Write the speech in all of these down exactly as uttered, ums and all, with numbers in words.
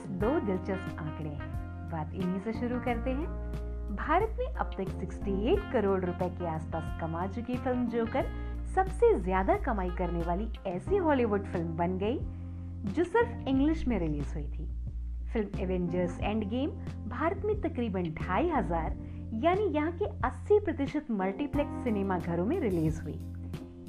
पास दो दिलचस्प आंकड़े हैं। बात इन्हीं से शुरू करते हैं। भारत में अब तक अड़सठ करोड़ रुपए के आसपास कमा चुकी फिल्म जोकर सबसे ज्यादा कमाई करने वाली ऐसी हॉलीवुड फिल्म बन गई जो सिर्फ इंग्लिश में रिलीज हुई थी। Film Avengers Endgame Bharat में तकरीबन ढाई हजार यानी यहाँ के अस्सी प्रतिशत मल्टीप्लेक्स सिनेमा घरों में रिलीज हुई।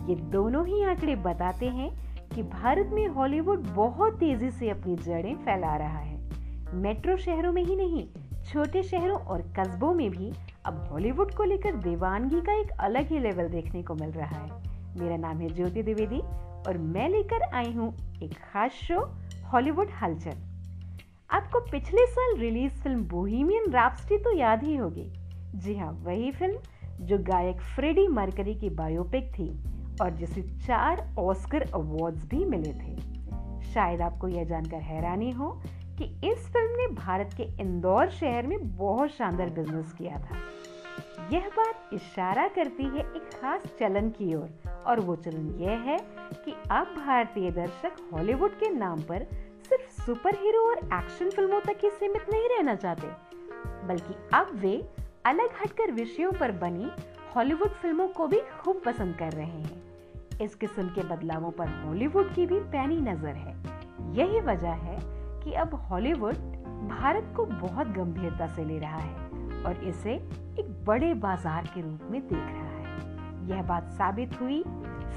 ये दोनों ही आंकड़े बताते हैं कि भारत में हॉलीवुड बहुत तेजी से अपनी जड़ें फैला रहा है। मेट्रो शहरों में ही नहीं, छोटे शहरों और कस्बों में भी अब हॉलीवुड को लेकर दीवानगी का एक अलग ही लेवल देखने को मिल रहा है। मेरा नाम है ज्योति द्विवेदी और मैं लेकर आई हूँ एक खास शो हॉलीवुड हलचल। आपको पिछले साल रिलीज फिल्म बोहेमियन रैप्सोडी तो याद ही होगी। जी हाँ, वही फिल्म जो गायक फ्रेडी मर्करी की बायोपिक थी और जिसे चार ऑस्कर अवार्ड्स भी मिले थे। शायद आपको यह जानकर हैरानी हो कि इस फिल्म ने भारत के इंदौर शहर में बहुत शानदार बिजनेस किया था। यह बात इशारा करती है एक खास चलन की ओर और वो चलन यह है कि अब भारतीय दर्शक हॉलीवुड के नाम पर सिर्फ सुपर हीरो और एक्शन फिल्मों तक ही सीमित नहीं रहना चाहते, बल्कि अब वे अलग हटकर विषयों पर बनी हॉलीवुड फिल्मों को भी खूब पसंद कर रहे हैं। इस किस्म के बदलावों पर हॉलीवुड की भी पैनी नजर है। यही वजह है कि अब हॉलीवुड भारत को बहुत गंभीरता से ले रहा है और इसे एक बड़े बाजार के रूप में देख रहा है। यह बात साबित हुई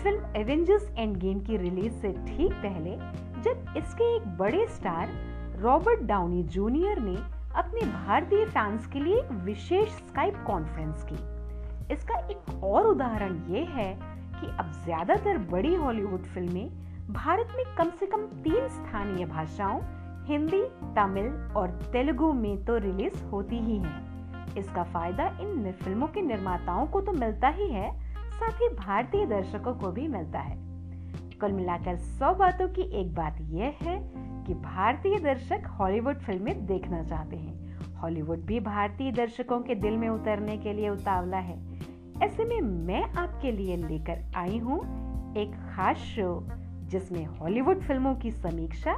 फिल्म एवेंजर्स एंड गेम की रिलीज से ठीक पहले, जब इसके एक बड़े स्टार रॉबर्ट डाउनी जूनियर ने अपने भारतीय फैंस के लिए विशेष स्काइप कॉन्फ्रेंस की। इसका एक और उदाहरण ये है कि अब ज्यादातर बड़ी हॉलीवुड फिल्में भारत में कम से कम तीन स्थानीय भाषाओं हिंदी, तमिल और तेलुगु में तो रिलीज होती ही हैं। इसका फायदा इन फिल्मों के निर्माताओं को तो मिलता ही है, साथ ही भारतीय दर्शकों को भी मिलता है। कुल मिलाकर सौ बातों की एक बात यह है कि भारतीय दर्शक हॉलीवुड फिल्में देखना चाहते हैं। हॉलीवुड भी भारतीय दर्शकों के दिल में उतरने के लिए उतावला है। ऐसे में मैं आपके लिए लेकर आई हूँ एक खास शो जिसमें हॉलीवुड फिल्मों की समीक्षा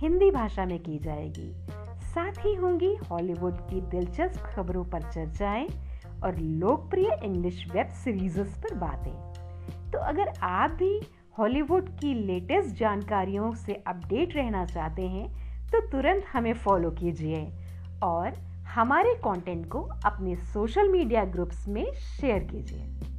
हिंदी भाषा में की जाएगी। साथ ही होंगी हॉलीवुड की दिलचस्प खबरों पर चर्चाएं और लोकप्रिय इंग्लिश वेब सीरीज़ पर बातें। तो अगर आप भी हॉलीवुड की लेटेस्ट जानकारियों से अपडेट रहना चाहते हैं तो तुरंत हमें फॉलो कीजिए और हमारे कंटेंट को अपने सोशल मीडिया ग्रुप्स में शेयर कीजिए।